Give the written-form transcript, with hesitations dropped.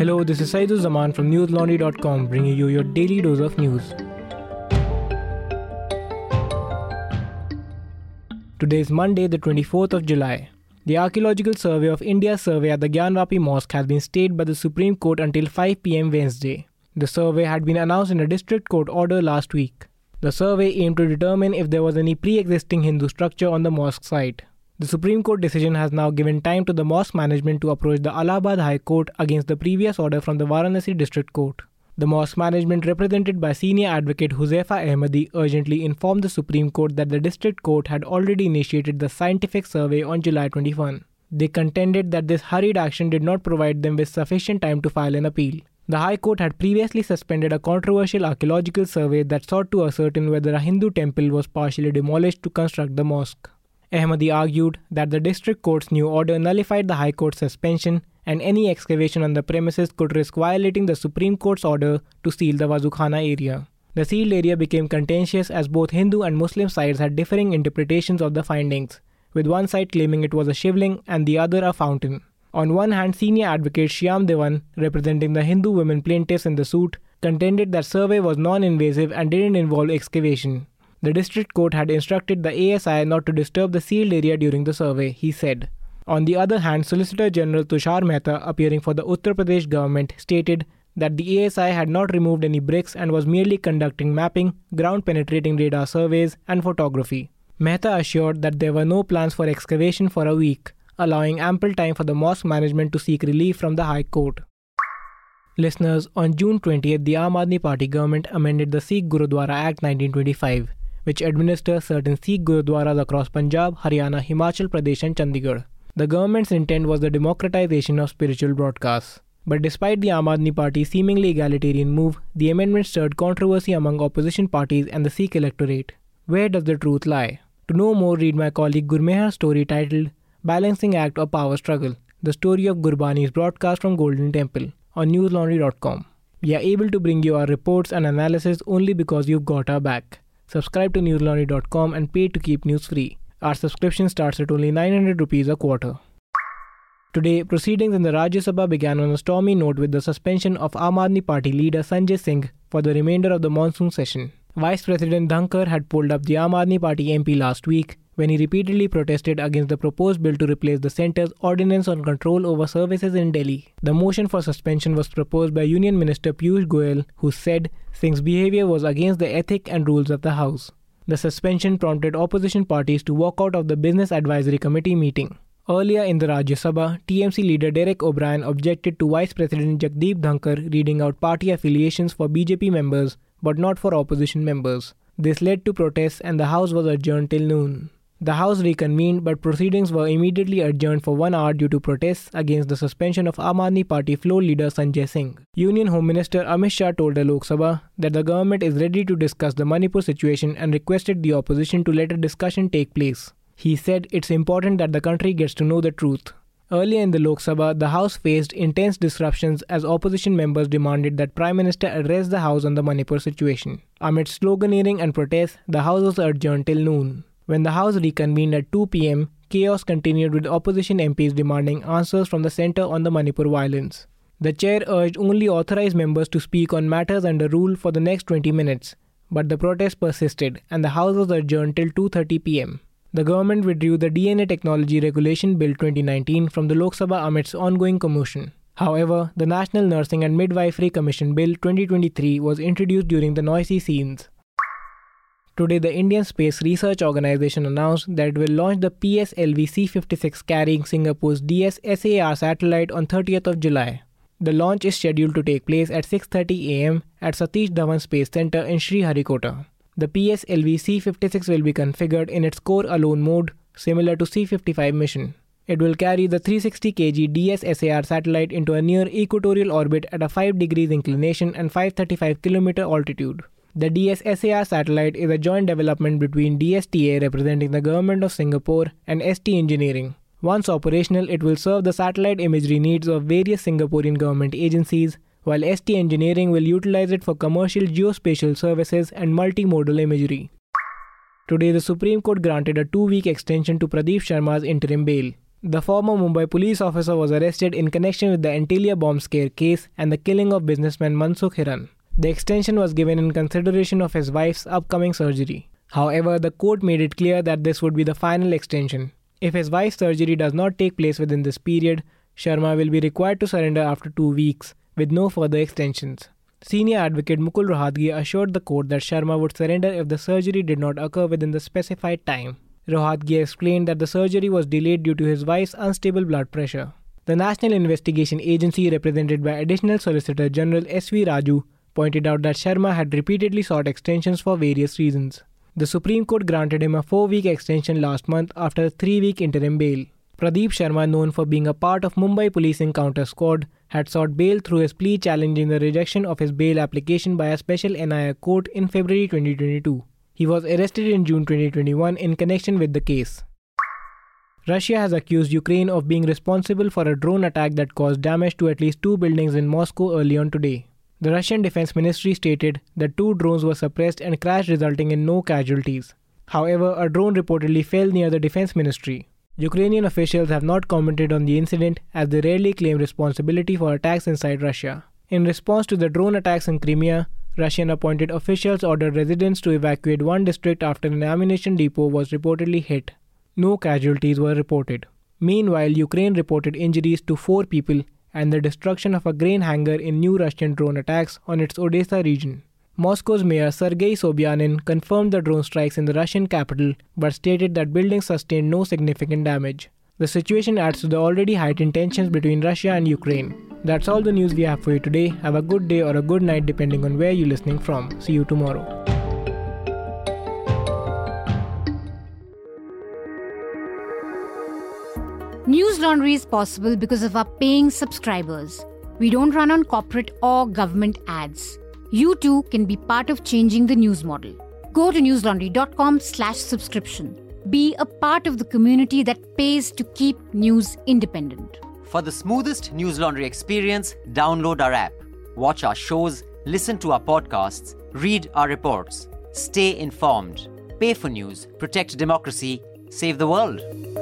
Hello, this is Saeeduzzaman from Newslaundry.com bringing you your daily dose of news. Today is Monday, the 24th of July. The Archaeological Survey of India survey at the Gyanwapi Mosque has been stayed by the Supreme Court until 5 p.m. Wednesday. The survey had been announced in a district court order last week. The survey aimed to determine if there was any pre-existing Hindu structure on the mosque site. The Supreme Court decision has now given time to the mosque management to approach the Allahabad High Court against the previous order from the Varanasi District Court. The mosque management, represented by senior advocate Huzaifa Ahmadi, urgently informed the Supreme Court that the District Court had already initiated the scientific survey on July 21. They contended that this hurried action did not provide them with sufficient time to file an appeal. The High Court had previously suspended a controversial archaeological survey that sought to ascertain whether a Hindu temple was partially demolished to construct the mosque. Ahmadi argued that the District Court's new order nullified the High Court's suspension, and any excavation on the premises could risk violating the Supreme Court's order to seal the Wazukhana area. The sealed area became contentious as both Hindu and Muslim sides had differing interpretations of the findings, with one side claiming it was a shivling and the other a fountain. On one hand, senior advocate Shyam Devan, representing the Hindu women plaintiffs in the suit, contended that survey was non-invasive and didn't involve excavation. The district court had instructed the ASI not to disturb the sealed area during the survey, he said. On the other hand, Solicitor General Tushar Mehta, appearing for the Uttar Pradesh government, stated that the ASI had not removed any bricks and was merely conducting mapping, ground-penetrating radar surveys, and photography. Mehta assured that there were no plans for excavation for a week, allowing ample time for the mosque management to seek relief from the High Court. Listeners, on June 20th, the Aam Aadmi Party government amended the Sikh Gurudwara Act 1925, which administers certain Sikh Gurudwaras across Punjab, Haryana, Himachal Pradesh and Chandigarh. The government's intent was the democratization of spiritual broadcasts. But despite the Aam Aadmi Party's seemingly egalitarian move, the amendment stirred controversy among opposition parties and the Sikh electorate. Where does the truth lie? To know more, read my colleague Gurmehar's story titled Balancing Act or Power Struggle, the story of Gurbani's broadcast from Golden Temple on newslaundry.com. We are able to bring you our reports and analysis only because you've got our back. Subscribe to newslaundry.com and pay to keep news free. Our subscription starts at only ₹900 a quarter. Today, proceedings in the Rajya Sabha began on a stormy note with the suspension of Aam Aadmi Party leader Sanjay Singh for the remainder of the monsoon session. Vice President Dhankar had pulled up the Aam Aadmi Party MP last week when he repeatedly protested against the proposed bill to replace the centre's Ordinance on Control over Services in Delhi. The motion for suspension was proposed by Union Minister Piyush Goyal, who said Singh's behaviour was against the ethic and rules of the House. The suspension prompted opposition parties to walk out of the Business Advisory Committee meeting. Earlier in the Rajya Sabha, TMC leader Derek O'Brien objected to Vice President Jagdeep Dhankar reading out party affiliations for BJP members but not for opposition members. This led to protests and the House was adjourned till noon. The House reconvened, but proceedings were immediately adjourned for 1 hour due to protests against the suspension of Aam Aadmi Party floor leader Sanjay Singh. Union Home Minister Amit Shah told the Lok Sabha that the government is ready to discuss the Manipur situation and requested the opposition to let a discussion take place. He said it's important that the country gets to know the truth. Earlier in the Lok Sabha, the House faced intense disruptions as opposition members demanded that Prime Minister address the House on the Manipur situation. Amid sloganeering and protests, the House was adjourned till noon. When the House reconvened at 2 p.m., chaos continued with opposition MPs demanding answers from the centre on the Manipur violence. The chair urged only authorised members to speak on matters under rule for the next 20 minutes, but the protests persisted and the House was adjourned till 2:30 p.m. The government withdrew the DNA Technology Regulation Bill 2019 from the Lok Sabha amidst ongoing commotion. However, the National Nursing and Midwifery Commission Bill 2023 was introduced during the noisy scenes. Today, the Indian Space Research Organisation announced that it will launch the PSLV-C56 carrying Singapore's DSSAR satellite on 30th of July. The launch is scheduled to take place at 6:30 a.m. at Satish Dhawan Space Centre in Sriharikota. The PSLV-C56 will be configured in its core-alone mode, similar to C-55 mission. It will carry the 360 kg DSSAR satellite into a near equatorial orbit at a 5 degrees inclination and 535 km altitude. The DSSAR satellite is a joint development between DSTA, representing the Government of Singapore, and ST Engineering. Once operational, it will serve the satellite imagery needs of various Singaporean government agencies, while ST Engineering will utilize it for commercial geospatial services and multimodal imagery. Today, the Supreme Court granted a 2-week extension to Pradeep Sharma's interim bail. The former Mumbai police officer was arrested in connection with the Antelia bomb scare case and the killing of businessman Mansukh Hiran. The extension was given in consideration of his wife's upcoming surgery. However, the court made it clear that this would be the final extension. If his wife's surgery does not take place within this period, Sharma will be required to surrender after 2 weeks, with no further extensions. Senior advocate Mukul Rohatgi assured the court that Sharma would surrender if the surgery did not occur within the specified time. Rohatgi explained that the surgery was delayed due to his wife's unstable blood pressure. The National Investigation Agency, represented by Additional Solicitor General S.V. Raju, pointed out that Sharma had repeatedly sought extensions for various reasons. The Supreme Court granted him a 4-week extension last month after a 3-week interim bail. Pradeep Sharma, known for being a part of Mumbai Police Encounter Squad, had sought bail through his plea challenging the rejection of his bail application by a special NIA court in February 2022. He was arrested in June 2021 in connection with the case. Russia has accused Ukraine of being responsible for a drone attack that caused damage to at least 2 buildings in Moscow early on today. The Russian Defense Ministry stated that 2 drones were suppressed and crashed, resulting in no casualties. However, a drone reportedly fell near the Defense Ministry. Ukrainian officials have not commented on the incident as they rarely claim responsibility for attacks inside Russia. In response to the drone attacks in Crimea, Russian-appointed officials ordered residents to evacuate one district after an ammunition depot was reportedly hit. No casualties were reported. Meanwhile, Ukraine reported injuries to 4 people and the destruction of a grain hangar in new Russian drone attacks on its Odessa region. Moscow's mayor Sergei Sobyanin confirmed the drone strikes in the Russian capital but stated that buildings sustained no significant damage. The situation adds to the already heightened tensions between Russia and Ukraine. That's all the news we have for you today. Have a good day or a good night depending on where you're listening from. See you tomorrow. News Laundry is possible because of our paying subscribers. We don't run on corporate or government ads. You too can be part of changing the news model. Go to newslaundry.com/subscription. Be a part of the community that pays to keep news independent. For the smoothest News Laundry experience, download our app. Watch our shows, listen to our podcasts, read our reports. Stay informed. Pay for news. Protect democracy. Save the world.